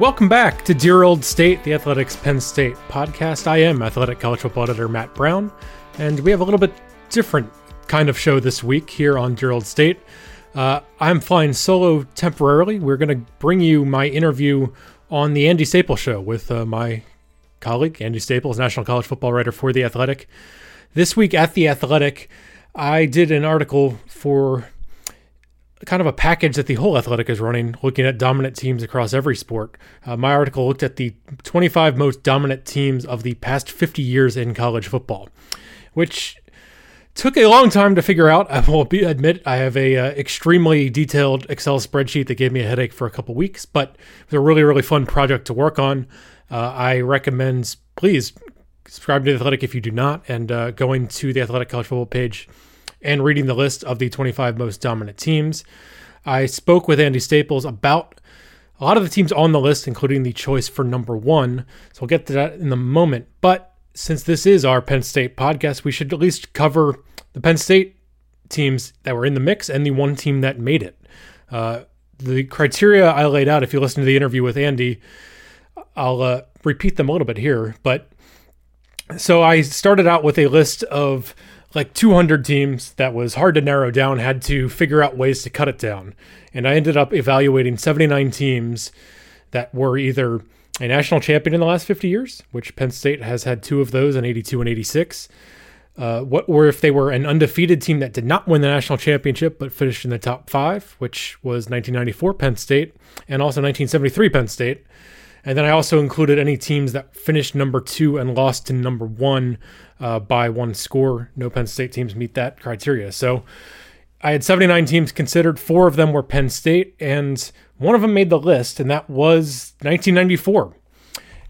Welcome back to Dear Old State, the Athletics Penn State podcast. I am Athletic College Football Editor Matt Brown, and we have a little bit different kind of show this week here on Dear Old State. I'm flying solo temporarily. We're going to bring you my interview on the Andy Staples Show with my colleague, Andy Staples, National College Football Writer for The Athletic. This week at The Athletic, I did an article for kind of a package that the whole Athletic is running, looking at dominant teams across every sport. My article looked at the 25 most dominant teams of the past 50 years in college football, which took a long time to figure out. I will admit I have a extremely detailed Excel spreadsheet that gave me a headache for a couple weeks, but it was a really, really fun project to work on. I recommend, please, subscribe to The Athletic if you do not, and going to the Athletic College Football page and reading the list of the 25 most dominant teams. I spoke with Andy Staples about a lot of the teams on the list, including the choice for number one. So we'll get to that in a moment. But since this is our Penn State podcast, we should at least cover the Penn State teams that were in the mix and the one team that made it. The criteria I laid out, if you listen to the interview with Andy, I'll repeat them a little bit here. But so I started out with a list of like 200 teams that was hard to narrow down, had to figure out ways to cut it down. And I ended up evaluating 79 teams that were either a national champion in the last 50 years, which Penn State has had two of those in 82 and 86. Or if they were an undefeated team that did not win the national championship, but finished in the top five, which was 1994 Penn State and also 1973 Penn State. And then I also included any teams that finished number two and lost to number one by one score. No Penn State teams meet that criteria. So I had 79 teams considered. Four of them were Penn State, and one of them made the list, and that was 1994.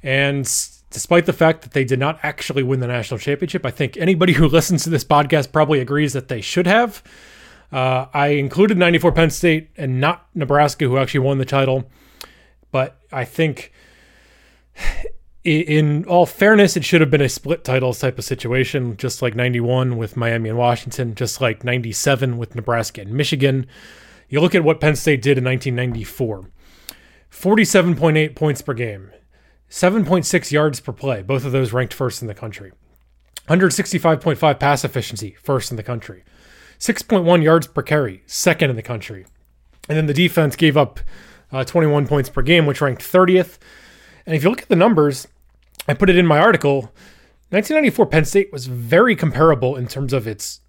And despite the fact that they did not actually win the national championship, I think anybody who listens to this podcast probably agrees that they should have. I included 94 Penn State and not Nebraska, who actually won the title. But I think in all fairness, it should have been a split titles type of situation, just like 91 with Miami and Washington, just like 97 with Nebraska and Michigan. You look at what Penn State did in 1994, 47.8 points per game, 7.6 yards per play. Both of those ranked first in the country. 165.5 pass efficiency, first in the country. 6.1 yards per carry, second in the country. And then the defense gave up 21 points per game, which ranked 30th. And if you look at the numbers, I put it in my article, 1994 Penn State was very comparable in terms of its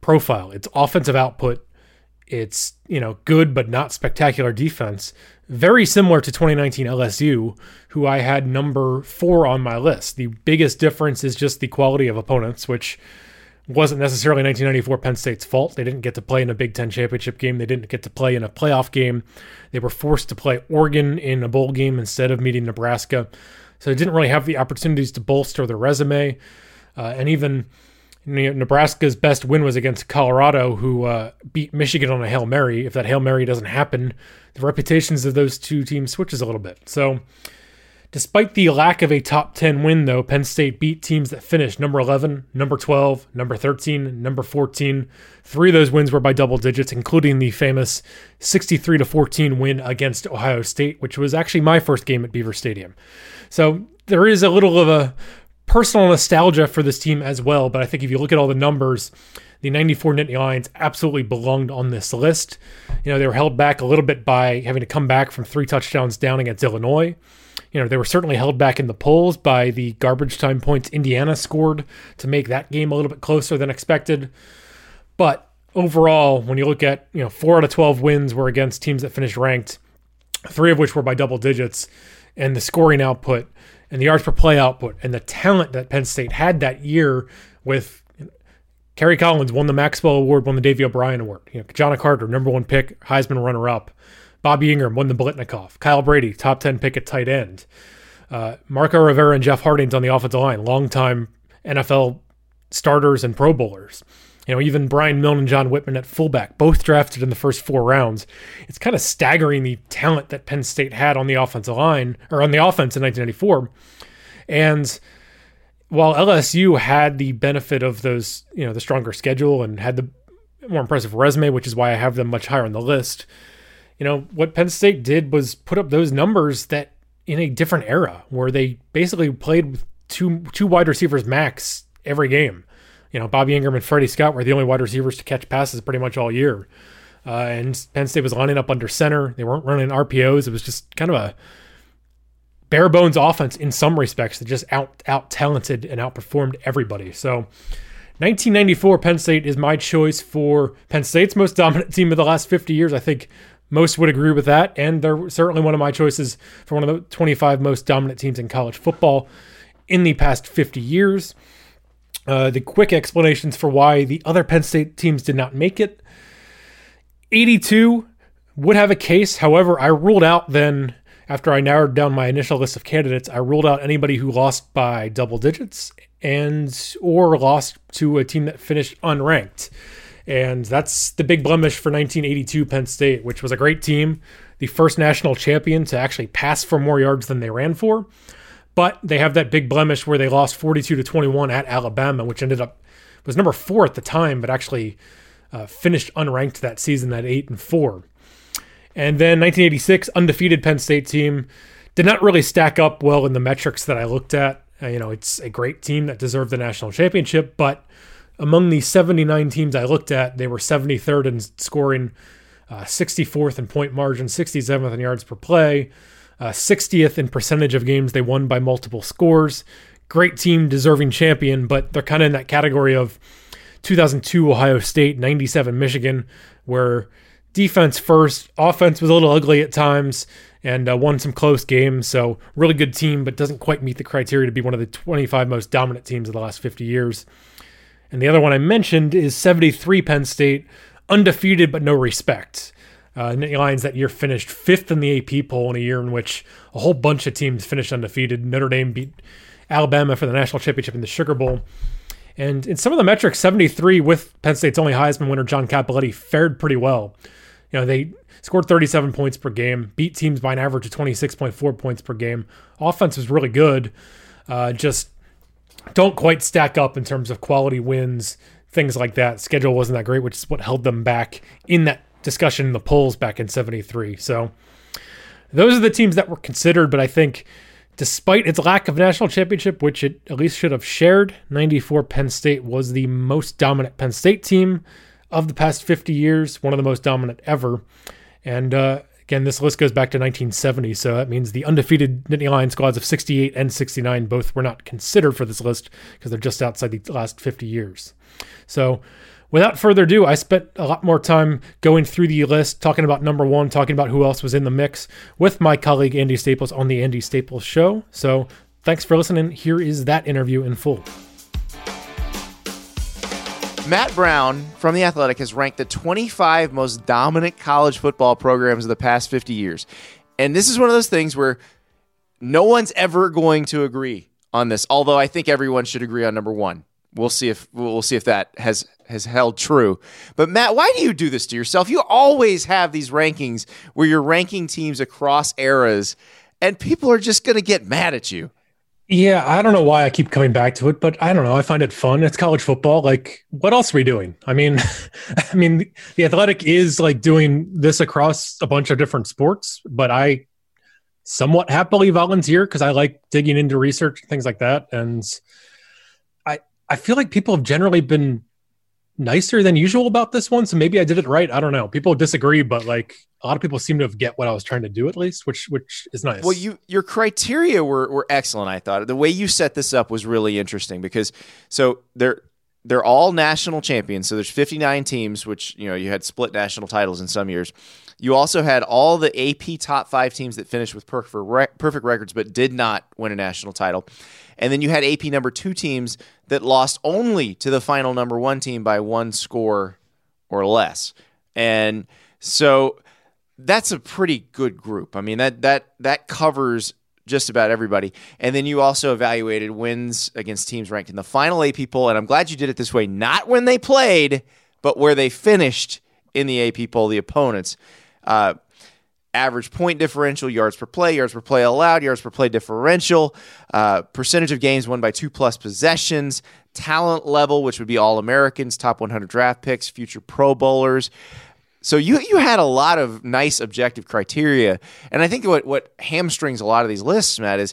profile, its offensive output, its, good but not spectacular defense, very similar to 2019 LSU, who I had number four on my list. The biggest difference is just the quality of opponents, which wasn't necessarily 1994 Penn State's fault. They didn't get to play in a Big Ten championship game. They didn't get to play in a playoff game. They were forced to play Oregon in a bowl game instead of meeting Nebraska. So they didn't really have the opportunities to bolster their resume. And even Nebraska's best win was against Colorado, who beat Michigan on a Hail Mary. If that Hail Mary doesn't happen, the reputations of those two teams switches a little bit. So despite the lack of a top 10 win, though, Penn State beat teams that finished number 11, number 12, number 13, number 14. Three of those wins were by double digits, including the famous 63-14 win against Ohio State, which was actually my first game at Beaver Stadium. So there is a little of a personal nostalgia for this team as well, but I think if you look at all the numbers, the 94 Nittany Lions absolutely belonged on this list. They were held back a little bit by having to come back from three touchdowns down against Illinois. They were certainly held back in the polls by the garbage time points Indiana scored to make that game a little bit closer than expected. But overall, when you look at, 4 out of 12 wins were against teams that finished ranked, 3 of which were by double digits, and the scoring output and the yards per play output and the talent that Penn State had that year with Kerry Collins won the Maxwell Award, won the Davey O'Brien Award, Kajana Carter, number one pick, Heisman runner-up. Bobby Ingram won the Biletnikoff. Kyle Brady, top 10 pick at tight end. Marco Rivera and Jeff Hardings on the offensive line, longtime NFL starters and Pro Bowlers. Even Brian Milne and John Whitman at fullback, both drafted in the first four rounds. It's kind of staggering the talent that Penn State had on the offensive line, or on the offense in 1994. And while LSU had the benefit of those, the stronger schedule and had the more impressive resume, which is why I have them much higher on the list, what Penn State did was put up those numbers that in a different era where they basically played with two wide receivers max every game. You know, Bobby Ingram and Freddie Scott were the only wide receivers to catch passes pretty much all year. And Penn State was lining up under center. They weren't running RPOs. It was just kind of a bare bones offense in some respects that just out talented and outperformed everybody. So 1994 Penn State is my choice for Penn State's most dominant team of the last 50 years. I think most would agree with that. And they're certainly one of my choices for one of the 25 most dominant teams in college football in the past 50 years. The quick explanations for why the other Penn State teams did not make it. 82 would have a case. However, I ruled out then, after I narrowed down my initial list of candidates, I ruled out anybody who lost by double digits and or lost to a team that finished unranked. And that's the big blemish for 1982 Penn State, which was a great team, the first national champion to actually pass for more yards than they ran for. But they have that big blemish where they lost 42-21 at Alabama, which ended up was number 4 at the time, but actually finished unranked that season at 8-4. And then 1986 undefeated Penn State team did not really stack up well in the metrics that I looked at. It's a great team that deserved the national championship, but among the 79 teams I looked at, they were 73rd in scoring, 64th in point margin, 67th in yards per play, 60th in percentage of games they won by multiple scores. Great team, deserving champion, but they're kind of in that category of 2002 Ohio State, 97 Michigan, where defense first, offense was a little ugly at times, and won some close games. So really good team, but doesn't quite meet the criteria to be one of the 25 most dominant teams of the last 50 years. And the other one I mentioned is 73 Penn State, undefeated but no respect. Nittany Lions that year finished 5th in the AP poll in a year in which a whole bunch of teams finished undefeated. Notre Dame beat Alabama for the national championship in the Sugar Bowl. And in some of the metrics, 73 with Penn State's only Heisman winner, John Cappelletti, fared pretty well. They scored 37 points per game, beat teams by an average of 26.4 points per game. Offense was really good. Just don't quite stack up in terms of quality wins, things like that. Schedule wasn't that great, which is what held them back in that discussion in the polls back in 73. So those are the teams that were considered, but I think despite its lack of national championship, which it at least should have shared, 94 Penn State was the most dominant Penn State team of the past 50 years, one of the most dominant ever. And again, this list goes back to 1970, so that means the undefeated Nittany Lion squads of 68 and 69 both were not considered for this list because they're just outside the last 50 years. So without further ado, I spent a lot more time going through the list, talking about number one, talking about who else was in the mix with my colleague Andy Staples on the Andy Staples Show. So thanks for listening. Here is that interview in full. Matt Brown from The Athletic has ranked the 25 most dominant college football programs of the past 50 years. And this is one of those things where no one's ever going to agree on this, although I think everyone should agree on number one. We'll see if that has held true. But Matt, why do you do this to yourself? You always have these rankings where you're ranking teams across eras, and people are just going to get mad at you. Yeah, I don't know why I keep coming back to it, but I don't know. I find it fun. It's college football. Like, what else are we doing? I mean, The Athletic is like doing this across a bunch of different sports, but I somewhat happily volunteer because I like digging into research and things like that. And I feel like people have generally been nicer than usual about this one, so maybe I did it right. I don't know. People disagree, but like a lot of people seem to have get what I was trying to do at least, which is nice. Well, your criteria were excellent, I thought. The way you set this up was really interesting because so they're all national champions. So there's 59 teams, which you had split national titles in some years. You also had all the AP top 5 teams that finished with perfect records but did not win a national title. And then you had AP number 2 teams that lost only to the final number 1 team by one score or less. And so that's a pretty good group. I mean, that covers just about everybody. And then you also evaluated wins against teams ranked in the final AP poll. And I'm glad you did it this way, not when they played, but where they finished in the AP poll, the opponents. Average point differential, yards per play allowed, yards per play differential, percentage of games won by 2+ possessions, talent level, which would be All-Americans, top 100 draft picks, future Pro Bowlers, So you had a lot of nice objective criteria, and I think what hamstrings a lot of these lists, Matt, is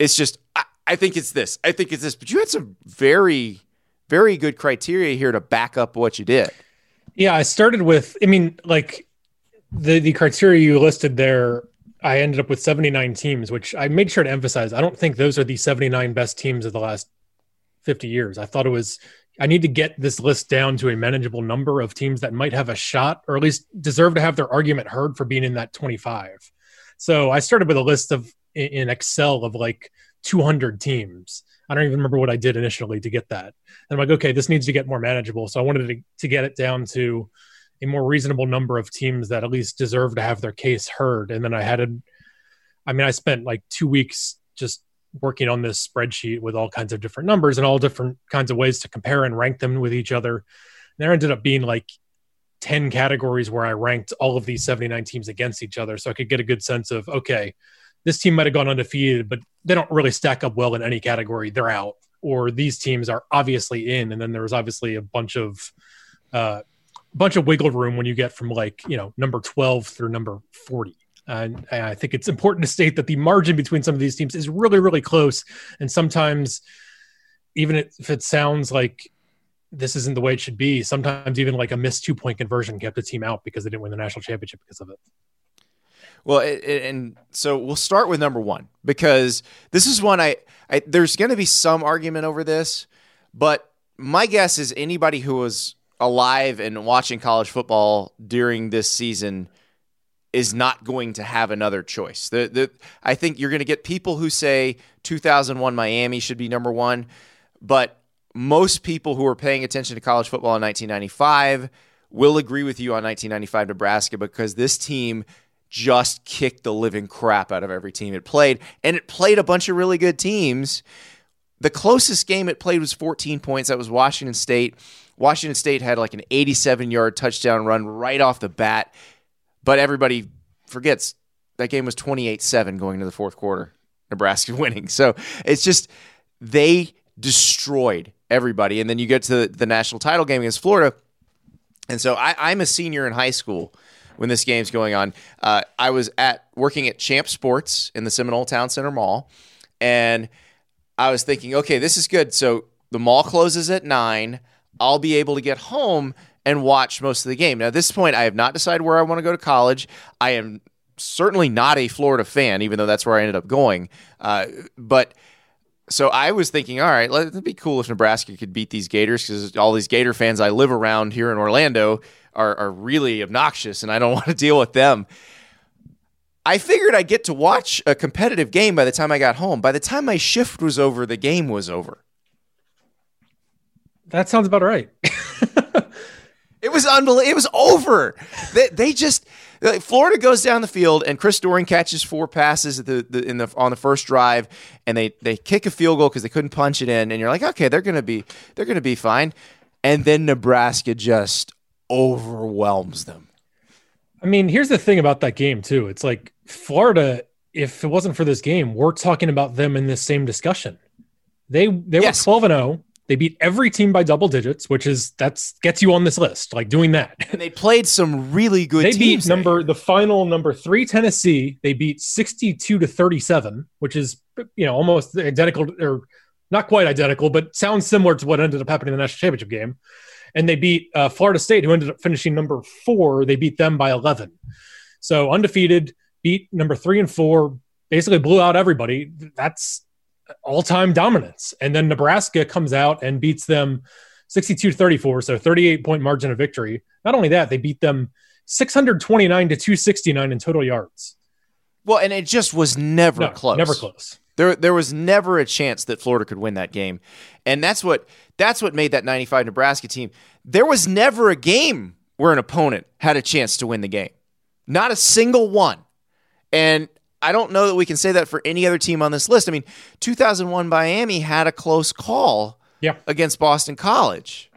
it's just I think it's this, I think it's this. But you had some very, very good criteria here to back up what you did. Yeah, I started with, I mean, like the criteria you listed there, I ended up with 79 teams, which I made sure to emphasize. I don't think those are the 79 best teams of the last 50 years. I thought it was, I need to get this list down to a manageable number of teams that might have a shot or at least deserve to have their argument heard for being in that 25. So I started with a list of, in Excel, of like 200 teams. I don't even remember what I did initially to get that. And I'm like, okay, this needs to get more manageable. So I wanted to get it down to a more reasonable number of teams that at least deserve to have their case heard. And then I spent like 2 weeks just working on this spreadsheet with all kinds of different numbers and all different kinds of ways to compare and rank them with each other. And there ended up being like 10 categories where I ranked all of these 79 teams against each other. So I could get a good sense of, okay, this team might've gone undefeated, but they don't really stack up well in any category. They're out. Or these teams are obviously in. And then there was obviously a bunch of wiggle room when you get from like, you know, number 12 through number 40. And I think it's important to state that the margin between some of these teams is really, really close. And sometimes, even if it sounds like this isn't the way it should be, sometimes even like a missed 2-point conversion kept a team out because they didn't win the national championship because of it. Well, and so we'll start with number one, because this is one I there's going to be some argument over this, but my guess is anybody who was alive and watching college football during this season is not going to have another choice. I think you're going to get people who say 2001 Miami should be number one, but most people who are paying attention to college football in 1995 will agree with you on 1995 Nebraska, because this team just kicked the living crap out of every team it played, and it played a bunch of really good teams. The closest game it played was 14 points. That was Washington State. Washington State had like an 87-yard touchdown run right off the bat, but everybody forgets that game was 28-7 going into the fourth quarter, Nebraska winning. So it's just they destroyed everybody, and then you get to the national title game against Florida, and so I'm a senior in high school when this game's going on. I was working at Champ Sports in the Seminole Town Center Mall, and I was thinking, okay, this is good. So the mall closes at 9. I'll be able to get home and watch most of the game. Now, at this point, I have not decided where I want to go to college. I am certainly not a Florida fan, even though that's where I ended up going. But so I was thinking, all right, it'd be cool if Nebraska could beat these Gators, because all these Gator fans I live around here in Orlando are really obnoxious, and I don't want to deal with them. I figured I'd get to watch a competitive game by the time I got home. By the time my shift was over, the game was over. That sounds about right. It was unbelievable. It was over. They Florida goes down the field, and Chris Doring catches 4 passes on the first drive, and they kick a field goal because they couldn't punch it in. And you're like, okay, they're gonna be fine. And then Nebraska just overwhelms them. I mean, here's the thing about that game too. It's like Florida, if it wasn't for this game, we're talking about them in this same discussion. They were 12-0. They beat every team by double digits, which is gets you on this list, like doing that. And they played some really good teams. They beat the final number 3 Tennessee. They beat 62-37, which is, you know, almost identical, or not quite identical, but sounds similar to what ended up happening in the national championship game. And they beat Florida State, who ended up finishing number 4. They beat them by 11. So undefeated, beat number 3 and 4, basically blew out everybody. That's all-time dominance. And then Nebraska comes out and beats them 62-34, so 38-point margin of victory. Not only that, they beat them 629-269 in total yards. Well, and it just was close. Never close. There was never a chance that Florida could win that game. And that's what made that 95 Nebraska team. There was never a game where an opponent had a chance to win the game. Not a single one. And I don't know that we can say that for any other team on this list. I mean, 2001 Miami had a close call against Boston College.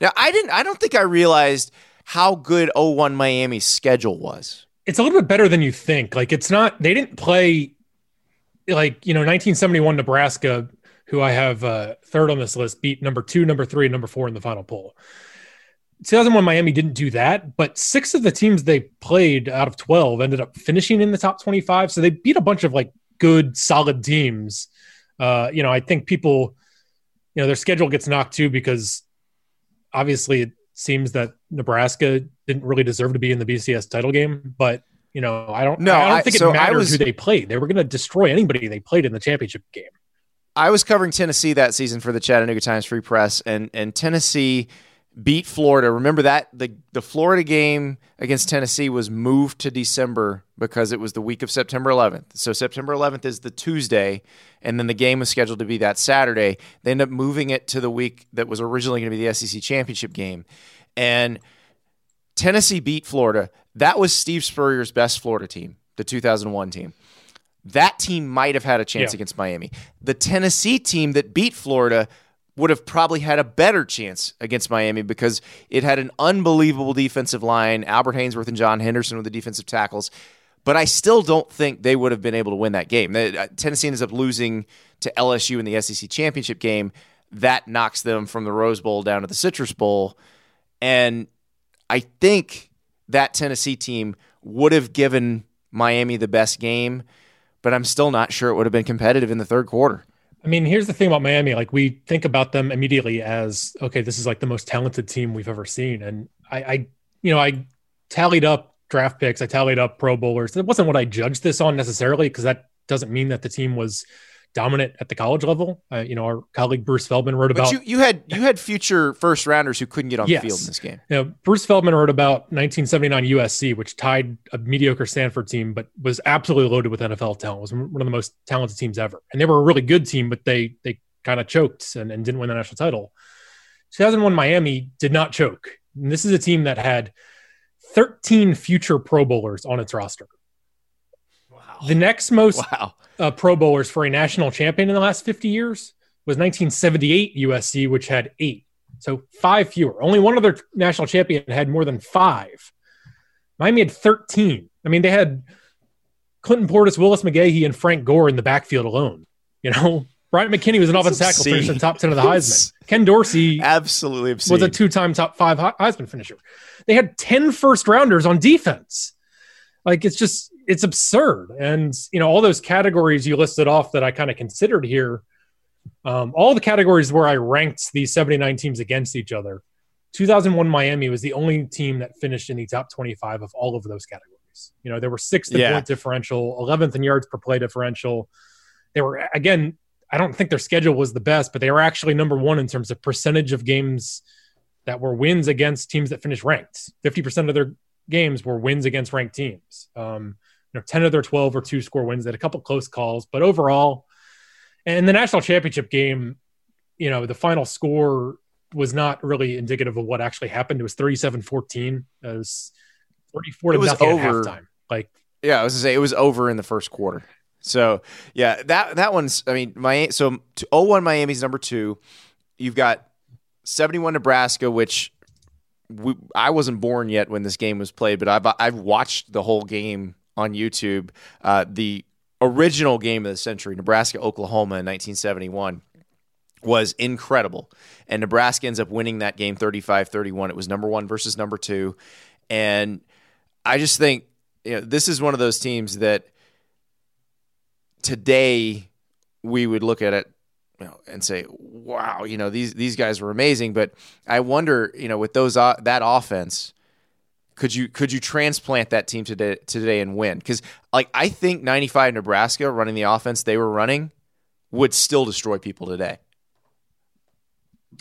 Now, I don't think I realized how good 01 Miami's schedule was. It's a little bit better than you think. Like, it's not, they didn't play, like, you know, 1971 Nebraska, who I have third on this list, beat number 2, number 3, and number 4 in the final poll. 2001 Miami didn't do that, but 6 of the teams they played out of 12 ended up finishing in the top 25. So they beat a bunch of like good, solid teams. You know, I think people, you know, their schedule gets knocked too because obviously it seems that Nebraska didn't really deserve to be in the BCS title game. But you know, I don't think it matters who they played. They were going to destroy anybody they played in the championship game. I was covering Tennessee that season for the Chattanooga Times Free Press, and Tennessee beat Florida. Remember that the Florida game against Tennessee was moved to December because it was the week of September 11th. So September 11th is the Tuesday, and then the game was scheduled to be that Saturday. They ended up moving it to the week that was originally going to be the SEC championship game. And Tennessee beat Florida. That was Steve Spurrier's best Florida team, the 2001 team. That team might have had a chance against Miami. The Tennessee team that beat Florida would have probably had a better chance against Miami because it had an unbelievable defensive line, Albert Hainsworth and John Henderson with the defensive tackles, but I still don't think they would have been able to win that game. Tennessee ends up losing to LSU in the SEC championship game. That knocks them from the Rose Bowl down to the Citrus Bowl, and I think that Tennessee team would have given Miami the best game, but I'm still not sure it would have been competitive in the third quarter. I mean, here's the thing about Miami. Like, we think about them immediately as, okay, this is like the most talented team we've ever seen. And I tallied up draft picks. I tallied up Pro Bowlers. It wasn't what I judged this on necessarily, because that doesn't mean that the team was dominant at the college level. You know, our colleague Bruce Feldman wrote about... But you had future first rounders who couldn't get on the field in this game. You know, Bruce Feldman wrote about 1979 USC, which tied a mediocre Stanford team, but was absolutely loaded with NFL talent. It was one of the most talented teams ever. And they were a really good team, but they kind of choked and didn't win the national title. 2001 Miami did not choke. And this is a team that had 13 future Pro Bowlers on its roster. The next most Pro Bowlers for a national champion in the last 50 years was 1978 USC, which had 8. So 5 fewer. Only one other national champion had more than 5. Miami had 13. I mean, they had Clinton Portis, Willis McGahee, and Frank Gore in the backfield alone. You know, Bryant McKinney was an offensive tackle finisher in the top 10 of the Heisman. Ken Dorsey absolutely was a 2-time top 5 Heisman finisher. They had 10 first-rounders on defense. Like, it's just... it's absurd. And, you know, all those categories you listed off that I kind of considered here, all the categories where I ranked these 79 teams against each other, 2001 Miami was the only team that finished in the top 25 of all of those categories. You know, they were 6th in point differential, 11th in yards per play differential. They were, again, I don't think their schedule was the best, but they were actually number 1 in terms of percentage of games that were wins against teams that finished ranked. 50% of their games were wins against ranked teams. 10 of their 12 or 2-score wins. They had a couple close calls, but overall, and the national championship game, you know, the final score was not really indicative of what actually happened. It was 37-14. It was 34-0 at halftime. Like, yeah, I was gonna say it was over in the first quarter. So yeah, that one's. I mean, so 2001 Miami's number 2. You've got 71 Nebraska, which I wasn't born yet when this game was played, but I've watched the whole game on YouTube, the original game of the century, Nebraska-Oklahoma in 1971, was incredible. And Nebraska ends up winning that game 35-31. It was number 1 versus number 2. And I just think, you know, this is one of those teams that today we would look at it, you know, and say, wow, you know, these guys were amazing. But I wonder, you know, with those that offense, could you transplant that team today and win? Because, like, I think 95 Nebraska running the offense they were running would still destroy people today.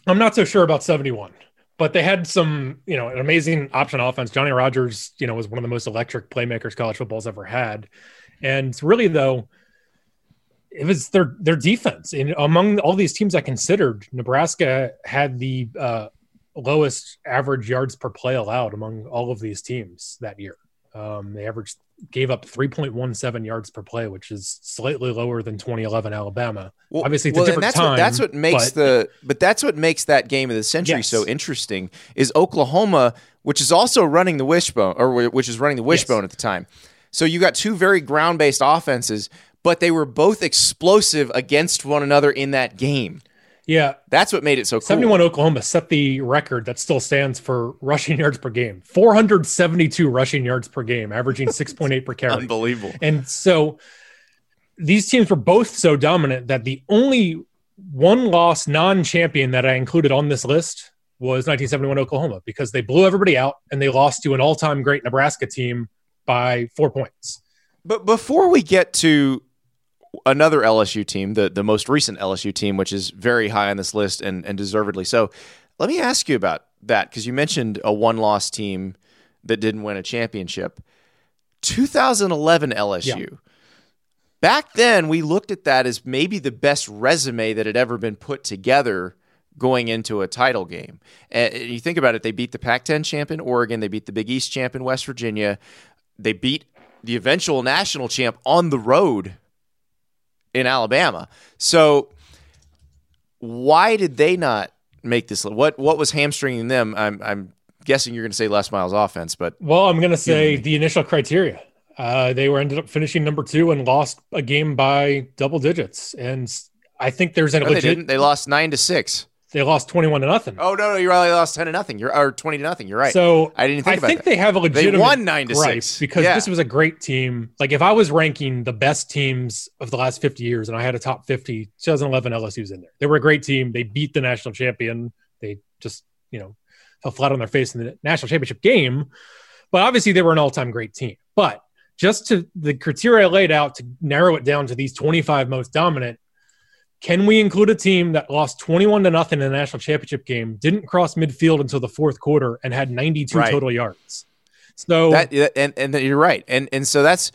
I'm not so sure about 71, but they had some, you know, an amazing option offense. Johnny Rogers, you know, was one of the most electric playmakers college football's ever had. And really, though, it was their defense. And among all these teams I considered, Nebraska had the lowest average yards per play allowed among all of these teams that year. They gave up 3.17 yards per play, which is slightly lower than 2011 Alabama. Well, obviously, it's a different time. That's what makes that game of the century so interesting is Oklahoma, which is also running the wishbone, at the time. So you got 2 very ground-based offenses, but they were both explosive against one another in that game. Yeah. That's what made it so cool. 71 Oklahoma set the record that still stands for rushing yards per game. 472 rushing yards per game, averaging 6.8 per carry. Unbelievable. And so these teams were both so dominant that the only one-loss non-champion that I included on this list was 1971 Oklahoma, because they blew everybody out and they lost to an all-time great Nebraska team by 4 points. But before we get to another LSU team, the most recent LSU team, which is very high on this list and deservedly so, let me ask you about that, because you mentioned a one-loss team that didn't win a championship. 2011 LSU. Yeah. Back then, we looked at that as maybe the best resume that had ever been put together going into a title game. And you think about it, they beat the Pac-10 champion, Oregon. They beat the Big East champion, West Virginia. They beat the eventual national champ on the road in Alabama. So why did they not make this? What was hamstringing them? I'm guessing you're going to say Les Miles' offense, but well, I'm going to say the initial criteria. They ended up finishing number 2 and lost a game by double digits. And I think there's a legit. They lost 9-6. They lost 21-0. Oh no, you're right. They lost 10-0. Or 20-0. You're right. So I didn't think about that. I think they have a legitimate. They won 9-6 because this was a great team. Like if I was ranking the best teams of the last 50 years and I had a top 50, 2011 LSU's in there. They were a great team. They beat the national champion. They just fell flat on their face in the national championship game. But obviously they were an all-time great team. But just to the criteria I laid out to narrow it down to these 25 most dominant. Can we include a team that lost 21-0 in the national championship game, didn't cross midfield until the fourth quarter, and had 92 total yards? So and you're right, and so that's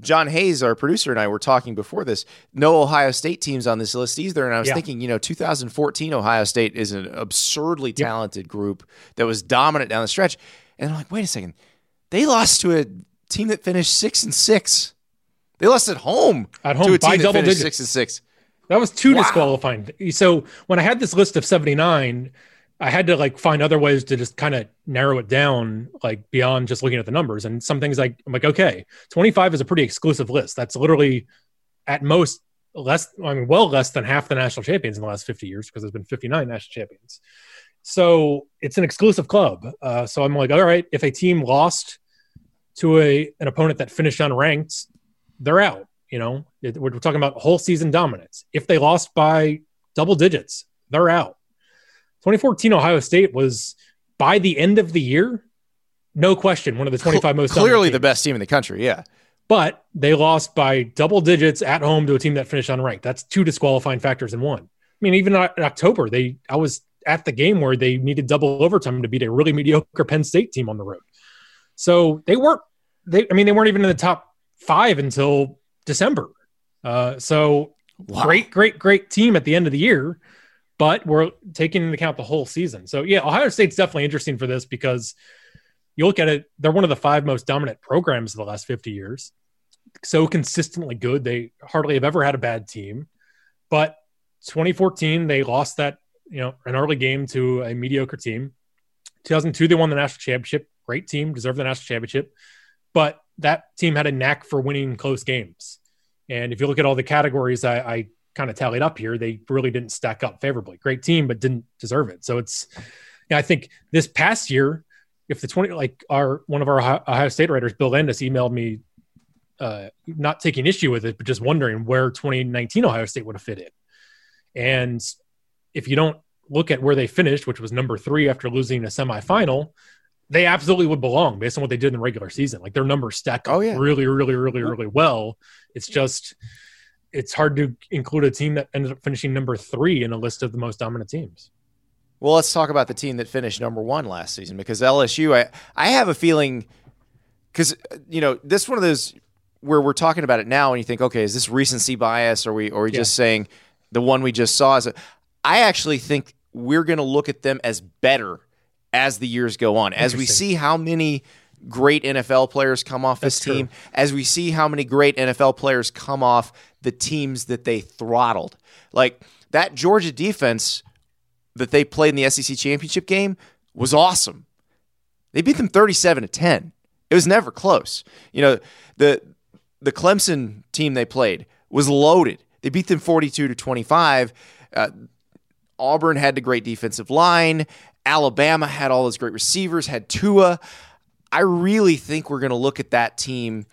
John Hayes, our producer, and I were talking before this. No Ohio State teams on this list either, and I was thinking, 2014 Ohio State is an absurdly talented group that was dominant down the stretch, and I'm like, wait a second, they lost to a team that finished 6-6. They lost at home to a team that finished 6-6. That was too disqualifying. So when I had this list of 79, I had to find other ways to just kind of narrow it down, beyond just looking at the numbers. And some things I'm like, okay, 25 is a pretty exclusive list. That's literally at most less than half the national champions in the last 50 years, because there's been 59 national champions. So it's an exclusive club. So I'm like, all right, if a team lost to an opponent that finished unranked, they're out. We're talking about whole season dominance. If they lost by double digits, they're out. 2014 Ohio State was, by the end of the year, no question, one of the 25 most dominant. Clearly the best team in the country, yeah. But they lost by double digits at home to a team that finished unranked. That's two disqualifying factors in one. I mean, even in October, I was at the game where they needed double overtime to beat a really mediocre Penn State team on the road. So they weren't even in the top 5 until December. Great team at the end of the year, but we're taking into account the whole season. So yeah, Ohio State's definitely interesting for this, because you look at it, they're one of the 5 most dominant programs of the last 50 years. So consistently good. They hardly have ever had a bad team, but 2014, they lost that, an early game to a mediocre team. 2002, they won the national championship. Great team, deserved the national championship, but that team had a knack for winning close games. And if you look at all the categories I kind of tallied up here, they really didn't stack up favorably. Great team, but didn't deserve it. So I think this past year, if the 20, one of our Ohio State writers, Bill Landis, emailed me, not taking issue with it, but just wondering where 2019 Ohio State would have fit in. And if you don't look at where they finished, which was number 3 after losing a semifinal, they absolutely would belong based on what they did in the regular season. Their numbers stack up really, really, really, really well. It's just, it's hard to include a team that ended up finishing number 3 in a list of the most dominant teams. Well, let's talk about the team that finished number 1 last season, because LSU, I have a feeling, because, this one of those where we're talking about it now and you think, okay, is this recency bias? Are we just saying the one we just saw? I actually think we're going to look at them as better as the years go on, as we see how many great NFL players come off this team, as we see how many great NFL players come off the teams that they throttled. That Georgia defense that they played in the SEC championship game was awesome. They beat them 37-10. It was never close. The Clemson team they played was loaded. They beat them 42-25. Auburn had a great defensive line. Alabama had all those great receivers, had Tua. I really think we're going to look at that team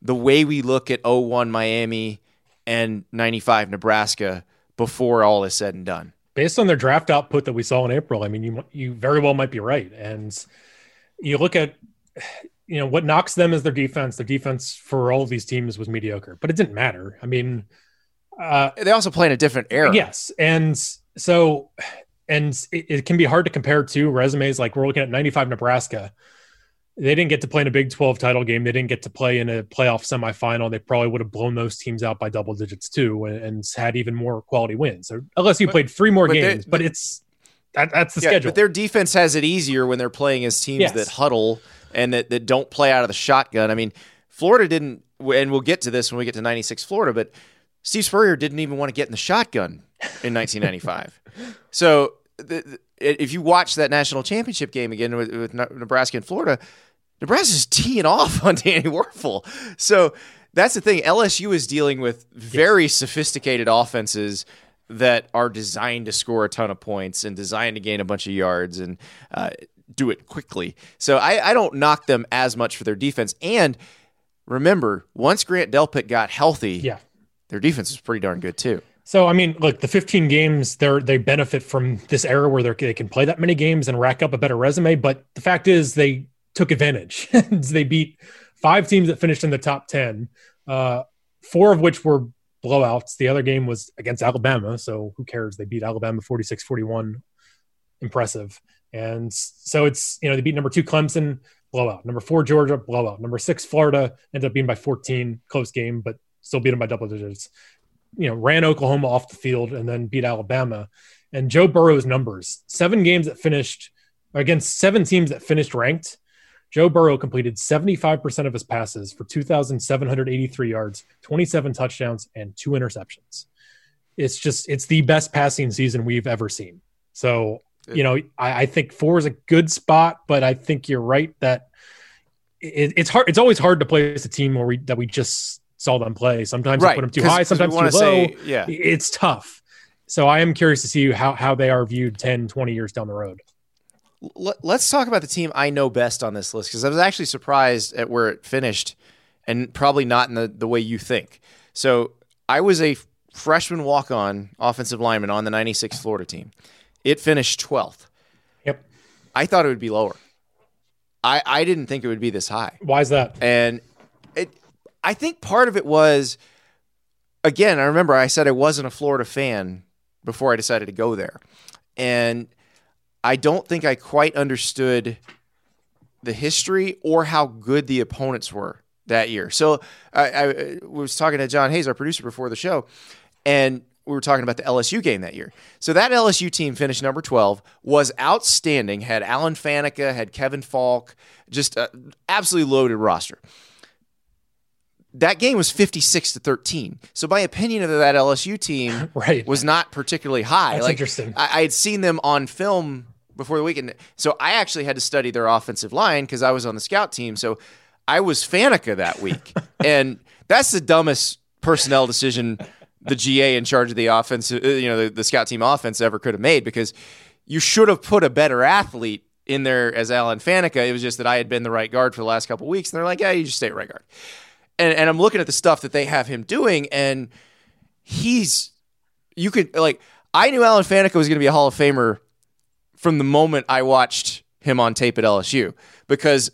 the way we look at 01 Miami and 95 Nebraska before all is said and done. Based on their draft output that we saw in April, I mean, you very well might be right. And you look at, you know, what knocks them is their defense. Their defense for all of these teams was mediocre, but it didn't matter. I mean, they also play in a different era. Yes. And so, and it can be hard to compare two resumes. Like we're looking at 95 Nebraska. They didn't get to play in a Big 12 title game. They didn't get to play in a playoff semifinal. They probably would have blown those teams out by double digits too, and had even more quality wins. So unless you played three more games, but it's that's the schedule. But their defense has it easier when they're playing as teams that huddle and that don't play out of the shotgun. I mean, Florida didn't, and we'll get to this when we get to 96 Florida, but Steve Spurrier didn't even want to get in the shotgun in 1995. So if you watch that national championship game again with Nebraska and Florida, Nebraska's teeing off on Danny Werfel. So that's the thing. LSU is dealing with very sophisticated offenses that are designed to score a ton of points and designed to gain a bunch of yards and do it quickly. So I don't knock them as much for their defense. And remember, once Grant Delpit got healthy, their defense was pretty darn good too. So, I mean, look, the 15 games, they benefit from this era where they can play that many games and rack up a better resume. But the fact is they took advantage. They beat five teams that finished in the top 10, four of which were blowouts. The other game was against Alabama, so who cares? They beat Alabama 46-41. Impressive. And so it's, you know, they beat number 2 Clemson, blowout. Number 4 Georgia, blowout. Number 6 Florida, ended up being by 14, close game, but still beat them by double digits. You know, ran Oklahoma off the field and then beat Alabama. And Joe Burrow's numbers, 7 games that finished against 7 teams that finished ranked. Joe Burrow completed 75% of his passes for 2,783 yards, 27 touchdowns, and 2 interceptions. It's the best passing season we've ever seen. So, you know, I think 4 is a good spot, but I think you're right that it's hard. It's always hard to place a team where we just saw them play. Sometimes you put them too high, sometimes too low. It's tough. So I am curious to see how they are viewed 10, 20 years down the road. Let's talk about the team I know best on this list, because I was actually surprised at where it finished and probably not in the way you think. So I was a freshman walk-on offensive lineman on the 96 Florida team. It finished 12th. Yep. I thought it would be lower. I didn't think it would be this high. Why is that? And I think part of it was, again, I remember I said I wasn't a Florida fan before I decided to go there. And I don't think I quite understood the history or how good the opponents were that year. So I was talking to John Hayes, our producer, before the show, and we were talking about the LSU game that year. So that LSU team finished number 12, was outstanding, had Alan Faneca, had Kevin Falk, just an absolutely loaded roster. That game was 56-13. So my opinion of that LSU team was not particularly high. That's interesting. I had seen them on film before the weekend. So I actually had to study their offensive line because I was on the scout team. So I was Faneca that week. And that's the dumbest personnel decision the GA in charge of the offense, you know, the scout team offense ever could have made, because you should have put a better athlete in there as Alan Faneca. It was just that I had been the right guard for the last couple of weeks. And they're like, yeah, you just stay at right guard. And I'm looking at the stuff that they have him doing, and I knew Alan Faneca was going to be a Hall of Famer from the moment I watched him on tape at LSU, because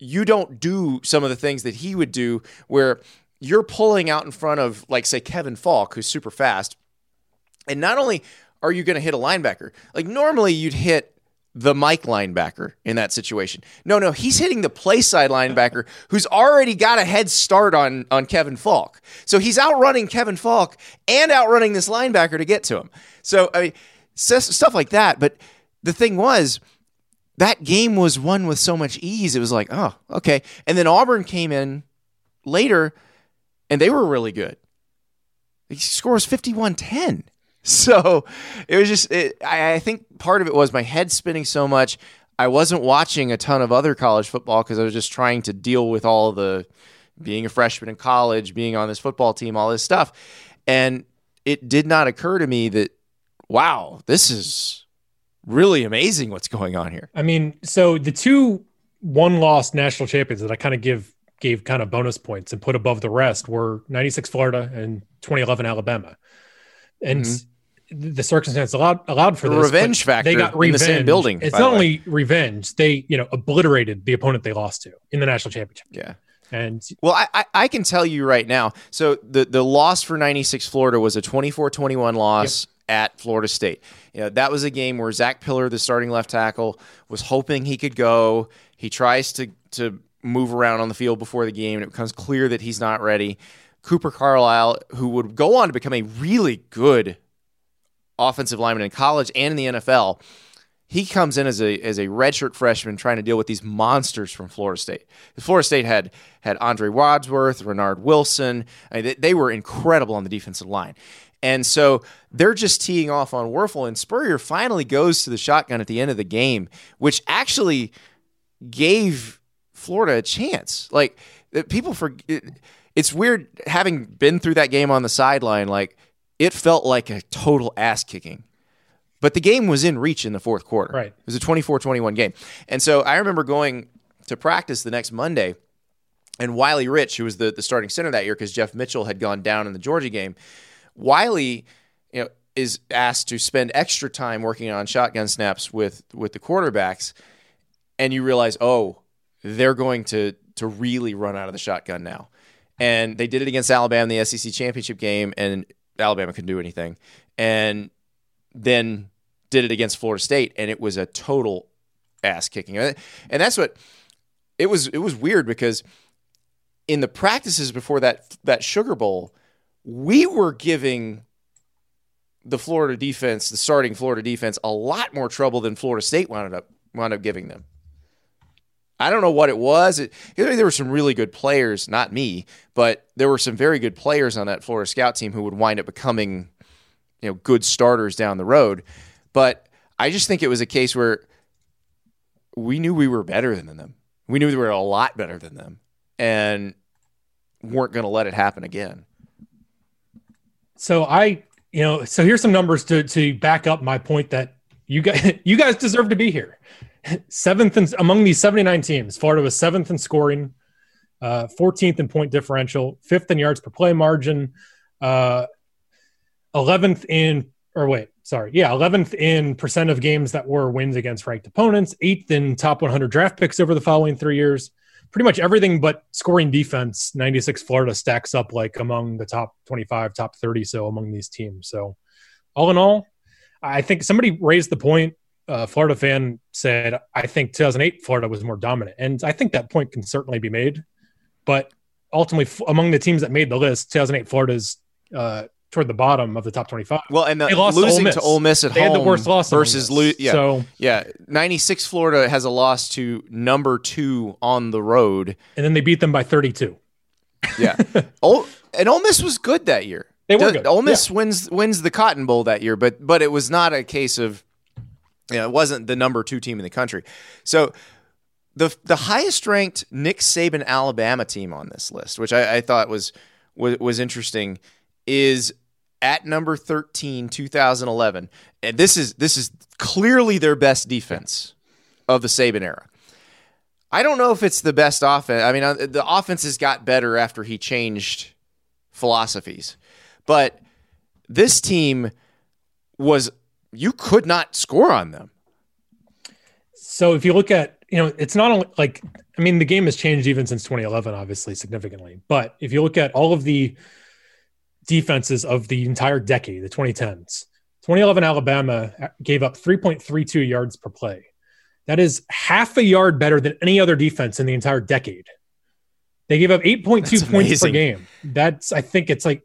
you don't do some of the things that he would do, where you're pulling out in front of, like, say, Kevin Falk, who's super fast, and not only are you going to hit a linebacker, like normally you'd hit the Mike linebacker in that situation. No, he's hitting the play side linebacker who's already got a head start on Kevin Falk. So he's outrunning Kevin Falk and outrunning this linebacker to get to him. So, I mean, stuff like that. But the thing was, that game was won with so much ease. It was like, oh, okay. And then Auburn came in later, and they were really good. He scores 51-10. So it was just, I think part of it was my head spinning so much. I wasn't watching a ton of other college football because I was just trying to deal with all the being a freshman in college, being on this football team, all this stuff. And it did not occur to me that wow, this is really amazing what's going on here. I mean, so the 2 1-loss national champions that I kind of gave kind of bonus points and put above the rest were 96 Florida and 2011 Alabama. And the circumstance allowed for the this revenge factor. They got revenge in the same building. It's not only revenge; they, you know, obliterated the opponent they lost to in the national championship. Yeah, and well, I can tell you right now. So the loss for 96 Florida was a 24-21 loss at Florida State. You know, that was a game where Zach Pillar, the starting left tackle, was hoping he could go. He tries to move around on the field before the game, and it becomes clear that he's not ready. Cooper Carlisle, who would go on to become a really good offensive lineman in college and in the NFL, he comes in as a redshirt freshman trying to deal with these monsters from Florida State. Florida State had Andre Wadsworth, Renard Wilson. I mean, they were incredible on the defensive line. And so they're just teeing off on Werfel, and Spurrier finally goes to the shotgun at the end of the game, which actually gave Florida a chance. Like, people forget. It's weird having been through that game on the sideline, like, it felt like a total ass kicking, but the game was in reach in the fourth quarter. Right. It was a 24-21 game. And so I remember going to practice the next Monday, and Wiley Rich, who was the starting center that year, because Jeff Mitchell had gone down in the Georgia game. Wiley, you know, is asked to spend extra time working on shotgun snaps with the quarterbacks. And you realize, oh, they're going to really run out of the shotgun now. And they did it against Alabama in the SEC championship game, and Alabama couldn't do anything, and then did it against Florida State, and it was a total ass kicking. And that's what it was. It was weird because in the practices before that Sugar Bowl, we were giving the starting Florida defense, a lot more trouble than Florida State wound up giving them. I don't know what it was. There were some really good players, not me, but there were some very good players on that Florida scout team who would wind up becoming, you know, good starters down the road. But I just think it was a case where we knew we were better than them. We knew we were a lot better than them and weren't going to let it happen again. So so here's some numbers to back up my point that you guys deserve to be here. Among these 79 teams, Florida was 7th in scoring, 14th in point differential, 5th in yards per play margin, 11th in percent of games that were wins against ranked opponents, 8th in top 100 draft picks over the following 3 years. Pretty much everything but scoring defense, 96 Florida stacks up like among the top 25, top 30, so among these teams. So all in all, I think somebody raised the point. Florida fan said, I think 2008 Florida was more dominant. And I think that point can certainly be made. But ultimately, among the teams that made the list, 2008 Florida's toward the bottom of the top 25. Well, and they lost losing to Ole Miss at home had the worst loss versus lose. Yeah. So, yeah, 96 Florida has a loss to number 2 on the road. And then they beat them by 32. Yeah. And Ole Miss was good that year. They were good. Ole Miss wins the Cotton Bowl that year, but it was not a case of, you know, it wasn't the number 2 team in the country. So the highest ranked Nick Saban Alabama team on this list, which I thought was interesting, is at number 13, 2011. And this is clearly their best defense of the Saban era. I don't know if it's the best offense. I mean, the offenses got better after he changed philosophies. But this team was... you could not score on them. So if you look at, you know, it's not only like, I mean, the game has changed even since 2011, obviously significantly, but if you look at all of the defenses of the entire decade, the 2010s, 2011 Alabama gave up 3.32 yards per play. That is half a yard better than any other defense in the entire decade. They gave up 8.2 points per game. I think it's like,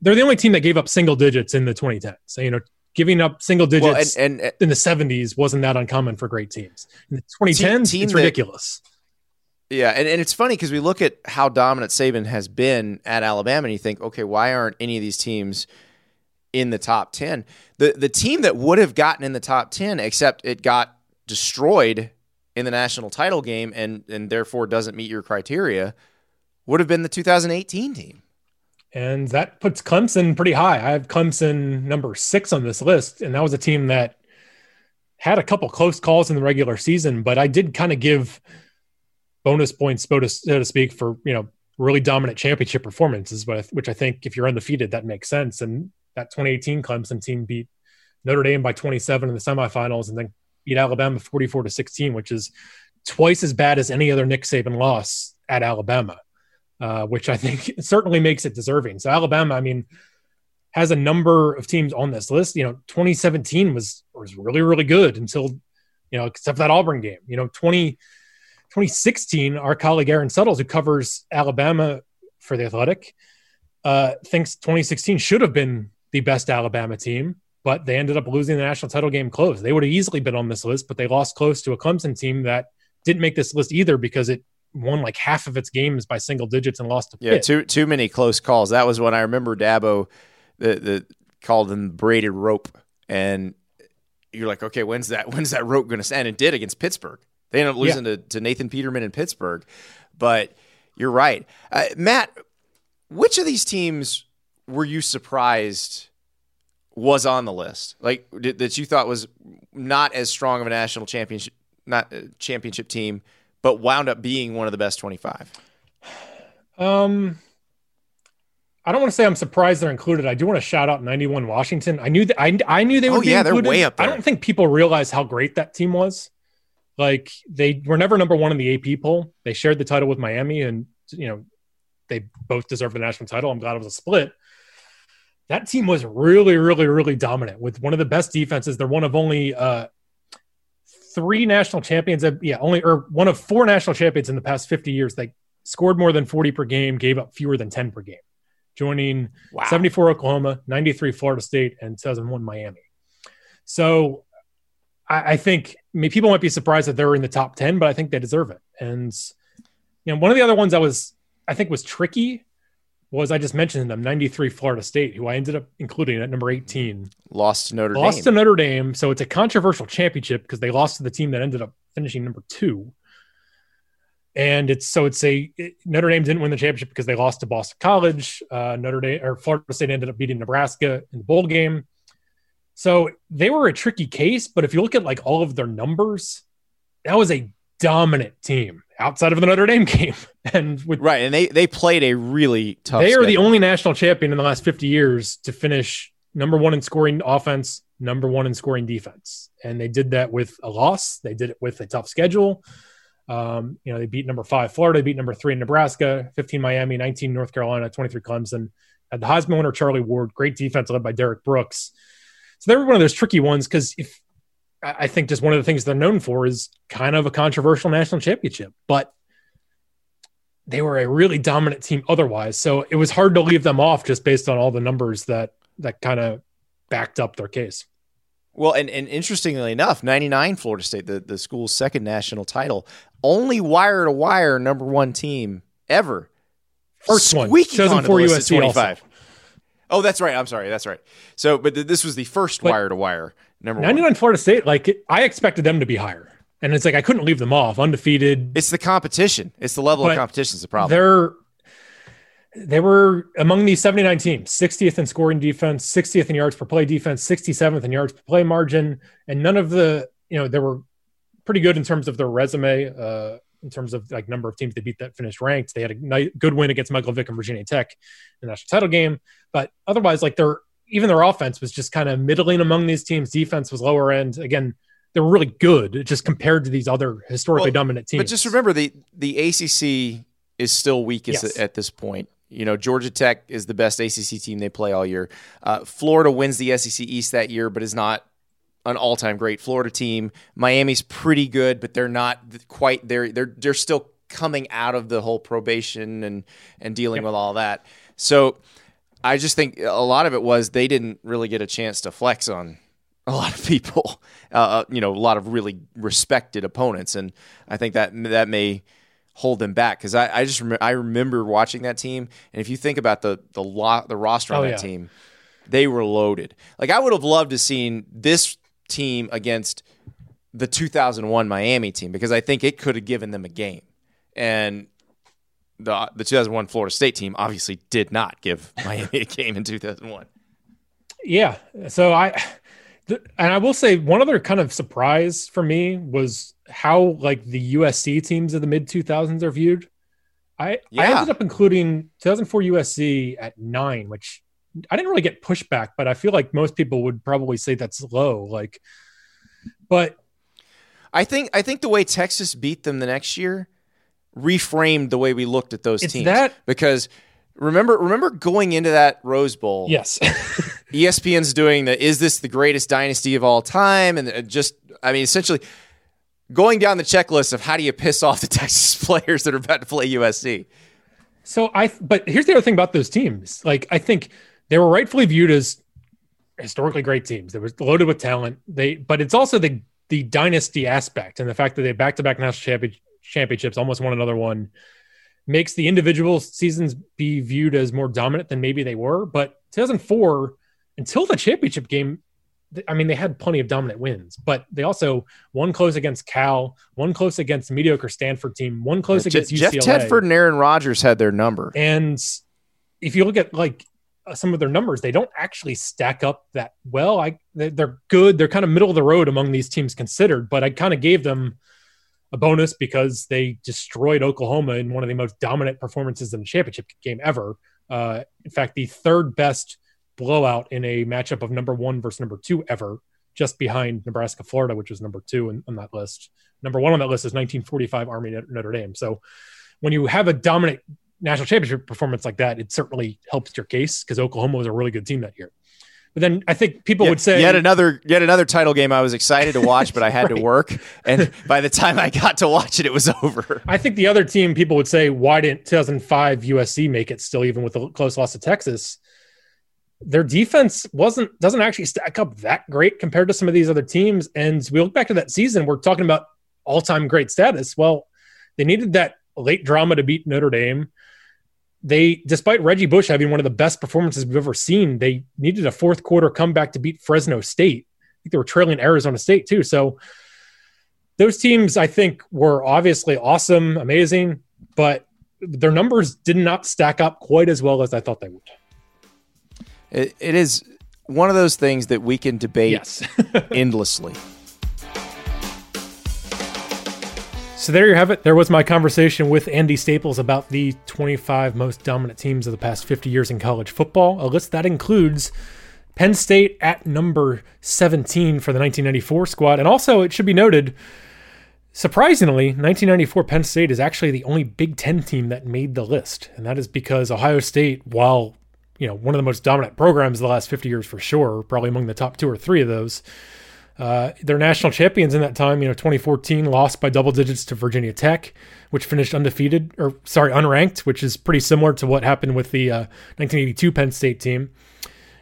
they're the only team that gave up single digits in the 2010s. So, you know, giving up single digits and in the 70s wasn't that uncommon for great teams. In the 2010s, it's ridiculous. Yeah, and it's funny because we look at how dominant Saban has been at Alabama, and you think, okay, why aren't any of these teams in the top 10? The team that would have gotten in the top 10, except it got destroyed in the national title game and therefore doesn't meet your criteria, would have been the 2018 team. And that puts Clemson pretty high. I have Clemson number 6 on this list, and that was a team that had a couple close calls in the regular season, but I did kind of give bonus points, so to speak, for, you know, really dominant championship performances, which I think if you're undefeated, that makes sense. And that 2018 Clemson team beat Notre Dame by 27 in the semifinals and then beat Alabama 44-16, which is twice as bad as any other Nick Saban loss at Alabama, which I think certainly makes it deserving. So Alabama, I mean, has a number of teams on this list. You know, 2017 was really, really good until, you know, except for that Auburn game. You know, 2016, our colleague Aaron Suttles, who covers Alabama for The Athletic, thinks 2016 should have been the best Alabama team, but they ended up losing the national title game close. They would have easily been on this list, but they lost close to a Clemson team that didn't make this list either because it won like half of its games by single digits and lost to Pitt. Yeah, too many close calls. That was when I remember Dabo the called them braided rope, and you're like, okay, when's that rope going to end? It did against Pittsburgh. They ended up losing to Nathan Peterman in Pittsburgh. But you're right. Matt, which of these teams were you surprised was on the list, like that you thought was not as strong of a national championship, not championship team, but wound up being one of the best 25? I don't want to say I'm surprised they're included. I do want to shout out 91 Washington. I knew that I knew they would be included. They're way up there. I don't think people realize how great that team was. Like, they were never number one in the AP poll. They shared the title with Miami, and, you know, they both deserve the national title. I'm glad it was a split. That team was really, really, really dominant with one of the best defenses. They're one of only three national champions. One of four national champions in the past 50 years. They scored more than 40 per game, gave up fewer than 10 per game, joining 74 Oklahoma, 93 Florida State, and 2001 Miami. So I think people might be surprised that they're in the top 10, but I think they deserve it. And, you know, one of the other ones I think was tricky was, I just mentioned them, 93 Florida State, who I ended up including at number 18. Lost to Notre Dame. So it's a controversial championship because they lost to the team that ended up finishing number 2. And Notre Dame didn't win the championship because they lost to Boston College. Florida State ended up beating Nebraska in the bowl game. So they were a tricky case, but if you look at like all of their numbers, that was a dominant team outside of the Notre Dame game. And they played a really tough schedule. They are the only national champion in the last 50 years to finish number 1 in scoring offense, number 1 in scoring defense. And they did that with a loss. They did it with a tough schedule. You know, they beat number 5 Florida, beat number 3 Nebraska, 15 Miami, 19 North Carolina, 23 Clemson. Had the Heisman winner Charlie Ward, great defense led by Derek Brooks. So they were one of those tricky ones because I think just one of the things they're known for is kind of a controversial national championship, but they were a really dominant team otherwise. So it was hard to leave them off just based on all the numbers that kind of backed up their case. Well, and interestingly enough, 99 Florida State, the school's second national title, only wire-to-wire number 1 team ever. First one. 2004 USC 25. Also. Oh, that's right. I'm sorry. That's right. So, but this was the first wire-to-wire number 99 Florida State, like, I expected them to be higher. And it's like I couldn't leave them off, undefeated. It's the competition. It's the level of competition is the problem. They were among the 79 teams, 60th in scoring defense, 60th in yards per play defense, 67th in yards per play margin. And none of the, you know, they were pretty good in terms of their resume, in terms of like number of teams they beat that finished ranked. They had a good win against Michael Vick and Virginia Tech in the national title game. But otherwise, like their offense was just kind of middling among these teams. Defense was lower end. Again, they were really good just compared to these other historically dominant teams. But just remember the ACC is still weakest at this point. You know, Georgia Tech is the best ACC team they play all year. Florida wins the SEC East that year, but is not an all-time great Florida team. Miami's pretty good, but they're not quite there. They're still coming out of the whole probation and dealing with all that. So I just think a lot of it was they didn't really get a chance to flex on a lot of people, you know, a lot of really respected opponents. And I think that may hold them back because I remember watching that team, and if you think about the roster on that team, they were loaded. Like, I would have loved to seen this team against the 2001 Miami team because I think it could have given them a game, and the 2001 Florida State team obviously did not give Miami a game in 2001. Yeah. So I will say one other kind of surprise for me was how like the USC teams of the mid 2000s are viewed. I ended up including 2004 USC at 9, which I didn't really get pushback, but I feel like most people would probably say that's low. Like, but I think the way Texas beat them the next year reframed the way we looked at those teams. Because remember going into that Rose Bowl. Yes. ESPN's doing is this the greatest dynasty of all time? And just, I mean, essentially going down the checklist of how do you piss off the Texas players that are about to play USC. So but here's the other thing about those teams. Like, I think they were rightfully viewed as historically great teams. They were loaded with talent. But it's also the dynasty aspect and the fact that they back-to-back national championships, almost won another one, makes the individual seasons be viewed as more dominant than maybe they were. But 2004, until the championship game, I mean, they had plenty of dominant wins, but they also one close against Cal, one close against the mediocre Stanford team, one close against UCLA. Jeff Tedford and Aaron Rodgers had their number. And if you look at like some of their numbers, they don't actually stack up that well. They're good. They're kind of middle of the road among these teams considered, but I kind of gave them a bonus because they destroyed Oklahoma in one of the most dominant performances in the championship game ever. In fact, the third best blowout in a matchup of number 1 versus number 2 ever, just behind Nebraska, Florida, which was number 2 on that list. Number 1 on that list is 1945 Army Notre Dame. So when you have a dominant national championship performance like that, it certainly helps your case because Oklahoma was a really good team that year. But then I think people would say yet another title game I was excited to watch, but I had to work. And by the time I got to watch it, it was over. I think the other team people would say, why didn't 2005 USC make it still, even with a close loss to Texas? Their defense doesn't actually stack up that great compared to some of these other teams. And we look back to that season, we're talking about all-time great status. Well, they needed that late drama to beat Notre Dame. They, despite Reggie Bush having one of the best performances we've ever seen, they needed a fourth quarter comeback to beat Fresno State. I think they were trailing Arizona State too. So those teams, I think, were obviously awesome, amazing, but their numbers did not stack up quite as well as I thought they would. It is one of those things that we can debate endlessly. So there you have it. There was my conversation with Andy Staples about the 25 most dominant teams of the past 50 years in college football, a list that includes Penn State at number 17 for the 1994 squad. And also, it should be noted, surprisingly, 1994 Penn State is actually the only Big Ten team that made the list. And that is because Ohio State, while one of the most dominant programs of the last 50 years for sure, probably among the top 2 or 3 of those. They're national champions in that time, 2014 lost by double digits to Virginia Tech, which finished unranked, which is pretty similar to what happened with the 1982 Penn State team.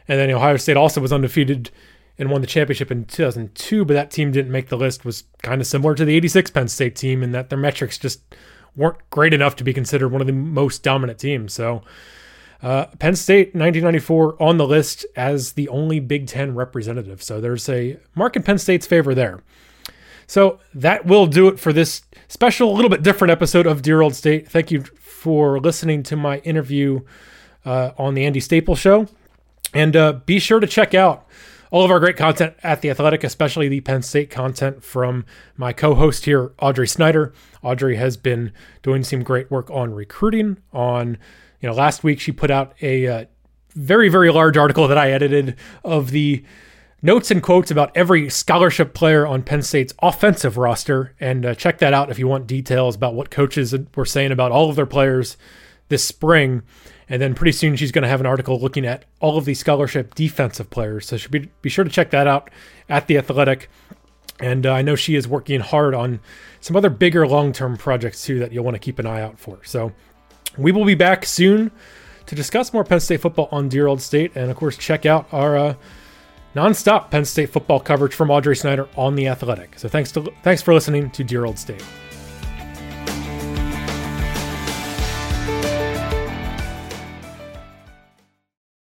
And then Ohio State also was undefeated and won the championship in 2002, but that team didn't make the list, was kind of similar to the 86 Penn State team in that their metrics just weren't great enough to be considered one of the most dominant teams. So, Penn State 1994 on the list as the only Big Ten representative. So there's a mark in Penn State's favor there. So that will do it for this special, little bit different episode of Dear Old State. Thank you for listening to my interview on the Andy Staples Show. And be sure to check out all of our great content at The Athletic, especially the Penn State content from my co-host here, Audrey Snyder. Audrey has been doing some great work on recruiting, on last week she put out a very, very large article that I edited of the notes and quotes about every scholarship player on Penn State's offensive roster. And check that out if you want details about what coaches were saying about all of their players this spring. And then pretty soon she's going to have an article looking at all of the scholarship defensive players. So be sure to check that out at The Athletic. And I know she is working hard on some other bigger long-term projects too that you'll want to keep an eye out for. So we will be back soon to discuss more Penn State football on Dear Old State. And, of course, check out our nonstop Penn State football coverage from Audrey Snyder on The Athletic. So thanks for listening to Dear Old State.